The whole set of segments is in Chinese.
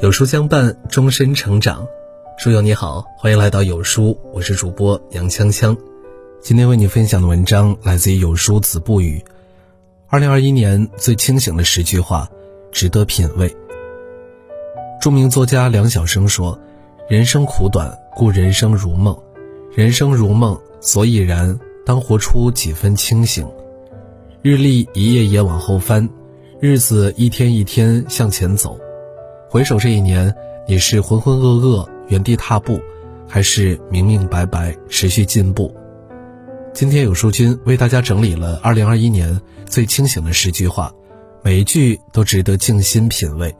有书相伴，终身成长。书友你好，欢迎来到有书，我是主播杨锵锵。今天为你分享的文章来自于有书子不语，2021年最清醒的10句话，值得品味。著名作家梁晓声说，人生苦短，故人生如梦，人生如梦，所以然，当活出几分清醒。日历一页页往后翻，日子一天一天向前走。回首这一年，你是浑浑噩噩原地踏步，还是明明白白持续进步？今天有书君为大家整理了2021年最清醒的10句话，每一句都值得静心品味。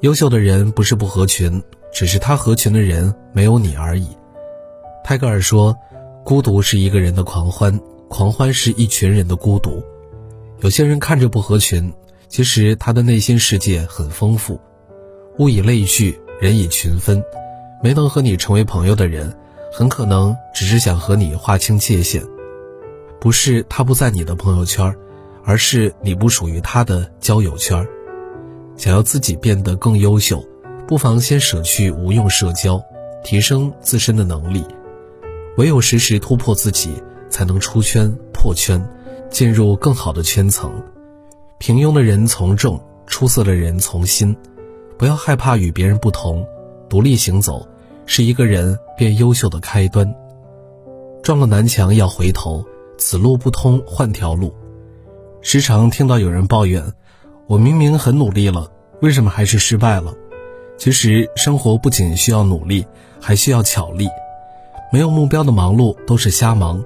优秀的人不是不合群，只是他合群的人没有你而已。泰戈尔说，孤独是一个人的狂欢，狂欢是一群人的孤独。有些人看着不合群，其实他的内心世界很丰富。物以类聚，人以群分，没能和你成为朋友的人，很可能只是想和你划清界限。不是他不在你的朋友圈，而是你不属于他的交友圈。想要自己变得更优秀，不妨先舍去无用社交，提升自身的能力。唯有时时突破自己，才能出圈破圈，进入更好的圈层。平庸的人从众，出色的人从心。不要害怕与别人不同，独立行走是一个人变优秀的开端。撞了南墙要回头，此路不通换条路。时常听到有人抱怨，我明明很努力了，为什么还是失败了？其实生活不仅需要努力，还需要巧力。没有目标的忙碌都是瞎忙，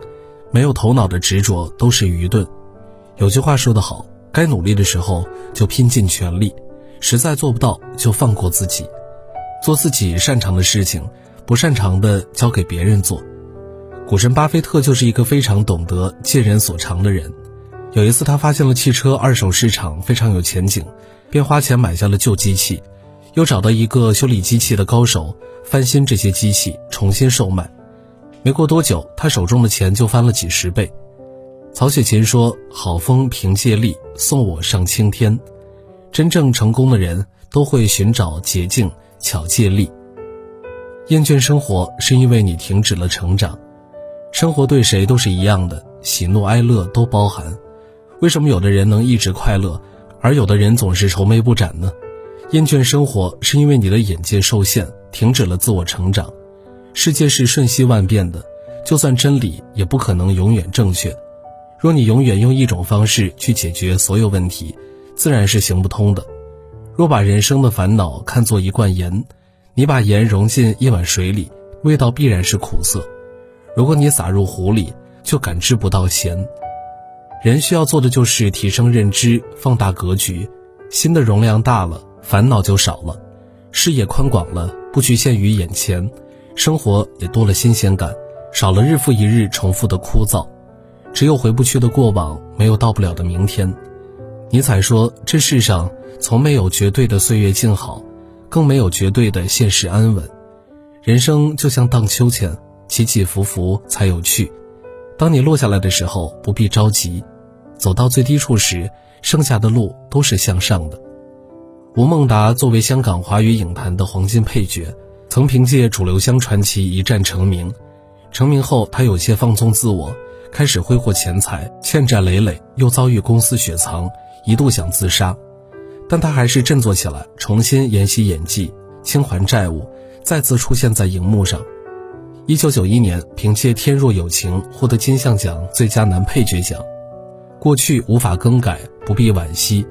没有头脑的执着都是愚钝。有句话说得好，该努力的时候就拼尽全力，实在做不到就放过自己。做自己擅长的事情，不擅长的交给别人做。股神巴菲特就是一个非常懂得借人所长的人。有一次他发现了汽车二手市场非常有前景，便花钱买下了旧机器，又找到一个修理机器的高手，翻新这些机器重新售卖。没过多久，他手中的钱就翻了几十倍。曹雪芹说，好风凭借力，送我上青天。真正成功的人都会寻找捷径，巧借力。厌倦生活是因为你停止了成长。生活对谁都是一样的，喜怒哀乐都包含。为什么有的人能一直快乐，而有的人总是愁眉不展呢？厌倦生活是因为你的眼界受限，停止了自我成长。世界是瞬息万变的，就算真理也不可能永远正确。若你永远用一种方式去解决所有问题，自然是行不通的。若把人生的烦恼看作一罐盐，你把盐融进一碗水里，味道必然是苦涩。如果你撒入湖里，就感知不到咸。人需要做的就是提升认知，放大格局。心的容量大了，烦恼就少了；视野宽广了，不局限于眼前，生活也多了新鲜感，少了日复一日重复的枯燥。只有回不去的过往，没有到不了的明天。尼采说，这世上从没有绝对的岁月静好，更没有绝对的现实安稳。人生就像荡秋千，起起伏伏才有趣。当你落下来的时候，不必着急，走到最低处时，剩下的路都是向上的。吴孟达作为香港华语影坛的黄金配角，曾凭借《楚留香传奇》一战成名。成名后，他有些放纵自我，开始挥霍钱财，欠债累累，又遭遇公司雪藏，一度想自杀。但他还是振作起来，重新研习演技，清还债务，再次出现在荧幕上。1991年，凭借《天若有情》获得金像奖最佳男配角奖。过去无法更改，不必惋惜；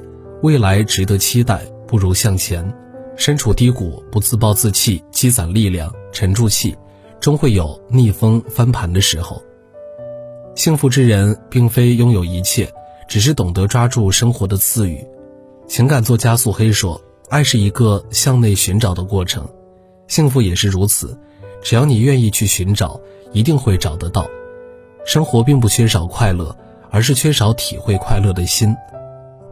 未来值得期待，不如向前。身处低谷，不自暴自弃，积攒力量，沉住气，终会有逆风翻盘的时候。幸福之人并非拥有一切，只是懂得抓住生活的赐予。情感作家素黑说，爱是一个向内寻找的过程，幸福也是如此，只要你愿意去寻找，一定会找得到。生活并不缺少快乐，而是缺少体会快乐的心。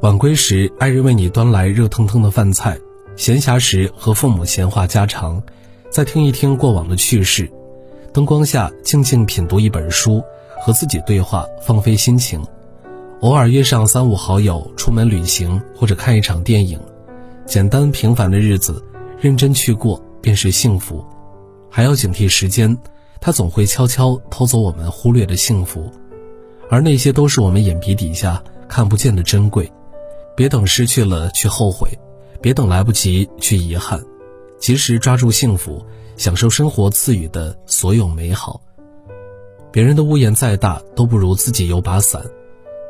晚归时，爱人为你端来热腾腾的饭菜；闲暇时，和父母闲话家常，再听一听过往的趣事。灯光下静静品读一本书，和自己对话，放飞心情。偶尔约上3-5好友出门旅行，或者看一场电影。简单平凡的日子认真去过便是幸福。还要警惕时间，它总会悄悄偷走我们忽略的幸福，而那些都是我们眼皮底下看不见的珍贵。别等失去了去后悔，别等来不及去遗憾，及时抓住幸福，享受生活赐予的所有美好。别人的屋檐再大，都不如自己有把伞。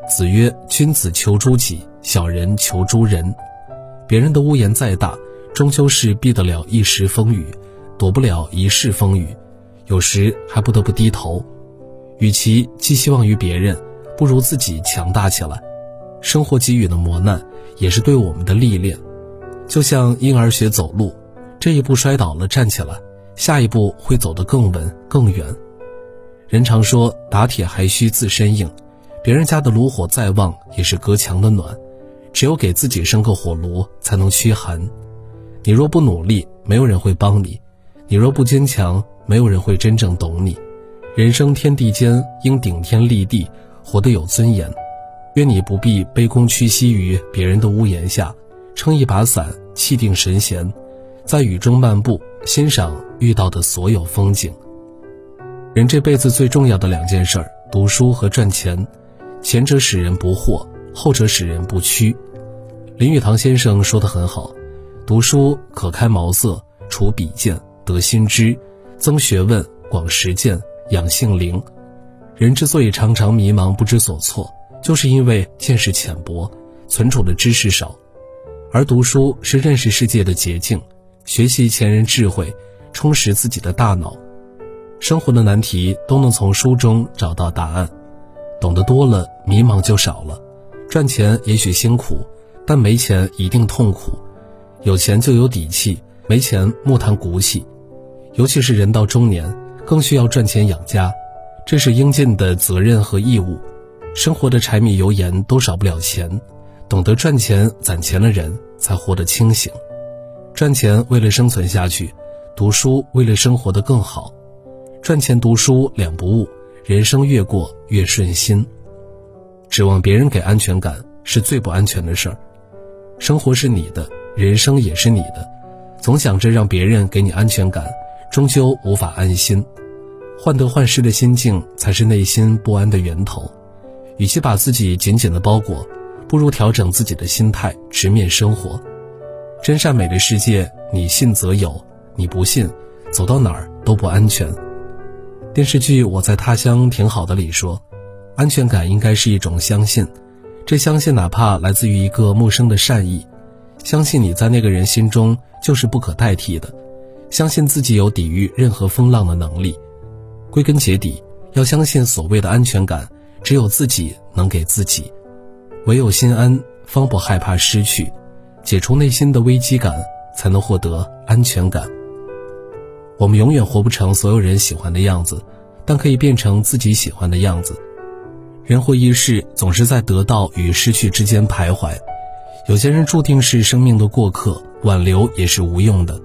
子曰：君子求诸己，小人求诸人。别人的屋檐再大，终究是避得了一时风雨，躲不了一世风雨，有时还不得不低头。与其寄希望于别人，不如自己强大起来。生活给予的磨难，也是对我们的历练。就像婴儿学走路，这一步摔倒了站起来，下一步会走得更稳更远。人常说打铁还需自身硬，别人家的炉火再旺也是隔墙的暖，只有给自己生个火炉才能驱寒。你若不努力，没有人会帮你；你若不坚强，没有人会真正懂你。人生天地间，应顶天立地，活得有尊严。愿你不必卑躬屈膝于别人的屋檐下，撑一把伞，气定神闲，在雨中漫步，欣赏遇到的所有风景。人这辈子最重要的两件事儿，读书和赚钱，前者使人不惑，后者使人不屈。林语堂先生说得很好，读书可开茅塞，除鄙见，得新知，增学问，广实践，养性灵。人之所以常常迷茫不知所措，就是因为见识浅薄，存储的知识少。而读书是认识世界的捷径，学习前人智慧，充实自己的大脑。生活的难题都能从书中找到答案，懂得多了，迷茫就少了。赚钱也许辛苦，但没钱一定痛苦。有钱就有底气，没钱莫谈骨气。尤其是人到中年，更需要赚钱养家，这是应尽的责任和义务。生活的柴米油盐都少不了钱，懂得赚钱攒钱的人才活得清醒。赚钱为了生存下去，读书为了生活得更好。赚钱读书两不误，人生越过越顺心。指望别人给安全感是最不安全的事儿。生活是你的，人生也是你的，总想着让别人给你安全感，终究无法安心。患得患失的心境才是内心不安的源头。与其把自己紧紧的包裹，不如调整自己的心态，直面生活。真善美的世界，你信则有，你不信，走到哪儿都不安全。电视剧《我在他乡挺好的》里说，安全感应该是一种相信，这相信哪怕来自于一个陌生的善意，相信你在那个人心中就是不可代替的，相信自己有抵御任何风浪的能力。归根结底，要相信所谓的安全感，只有自己能给自己，唯有心安，方不害怕失去，解除内心的危机感，才能获得安全感。我们永远活不成所有人喜欢的样子，但可以变成自己喜欢的样子。人活一世，总是在得到与失去之间徘徊。有些人注定是生命的过客，挽留也是无用的。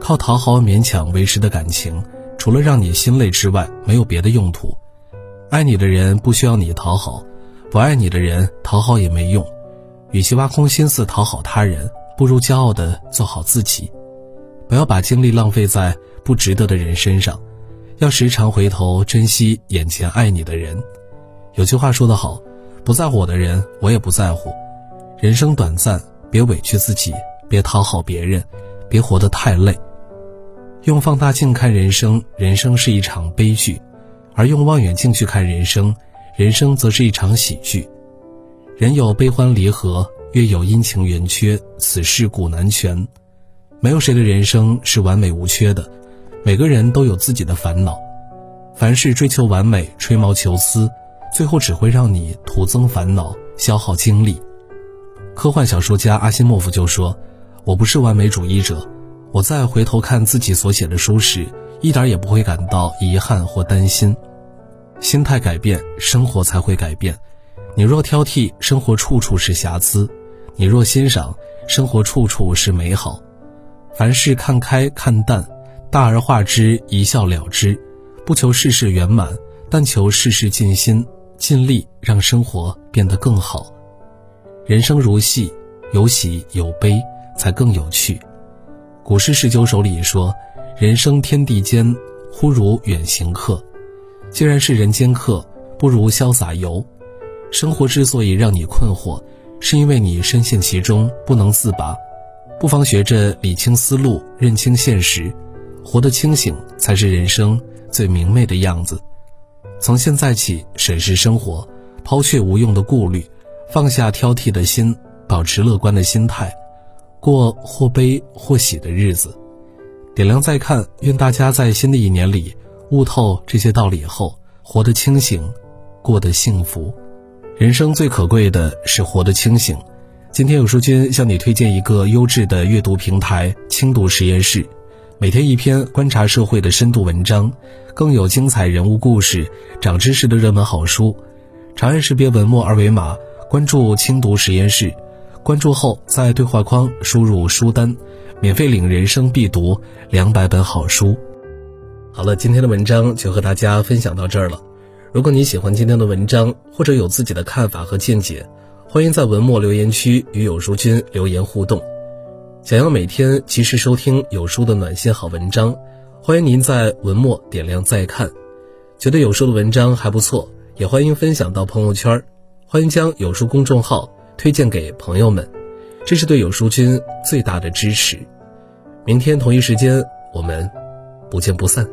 靠讨好勉强维持的感情，除了让你心累之外，没有别的用途。爱你的人不需要你讨好，不爱你的人讨好也没用。与其挖空心思讨好他人，不如骄傲地做好自己。不要把精力浪费在不值得的人身上，要时常回头珍惜眼前爱你的人。有句话说得好，不在乎我的人，我也不在乎。人生短暂，别委屈自己，别讨好别人，别活得太累。用放大镜看人生，人生是一场悲剧；而用望远镜去看人生，人生则是一场喜剧。人有悲欢离合，月有阴晴圆缺，此事古难全。没有谁的人生是完美无缺的，每个人都有自己的烦恼。凡事追求完美，吹毛求疵，最后只会让你徒增烦恼，消耗精力。科幻小说家阿西莫夫就说，我不是完美主义者，我在回头看自己所写的书时，一点也不会感到遗憾或担心。心态改变，生活才会改变。你若挑剔，生活处处是瑕疵；你若欣赏，生活处处是美好。凡事看开看淡，大而化之，一笑了之，不求事事圆满，但求事事尽心，尽力让生活变得更好。人生如戏，有喜有悲才更有趣。古诗十九首里说，人生天地间，忽如远行客。既然是人间客，不如潇洒游。生活之所以让你困惑，是因为你深陷其中不能自拔。不妨学着理清思路，认清现实，活得清醒才是人生最明媚的样子。从现在起，审视生活，抛却无用的顾虑，放下挑剔的心，保持乐观的心态，过或悲或喜的日子。点亮再看，愿大家在新的一年里悟透这些道理后，活得清醒，过得幸福。人生最可贵的是活得清醒。今天有书君向你推荐一个优质的阅读平台轻读实验室，每天一篇观察社会的深度文章，更有精彩人物故事、长知识的热门好书。长按识别文末二维码关注轻读实验室，关注后在对话框输入书单，免费领人生必读200本好书。好了，今天的文章就和大家分享到这儿了。如果你喜欢今天的文章，或者有自己的看法和见解，欢迎在文末留言区与有书君留言互动。想要每天及时收听有书的暖心好文章，欢迎您在文末点亮再看。觉得有书的文章还不错，也欢迎分享到朋友圈，欢迎将有书公众号推荐给朋友们，这是对有书君最大的支持。明天同一时间，我们不见不散。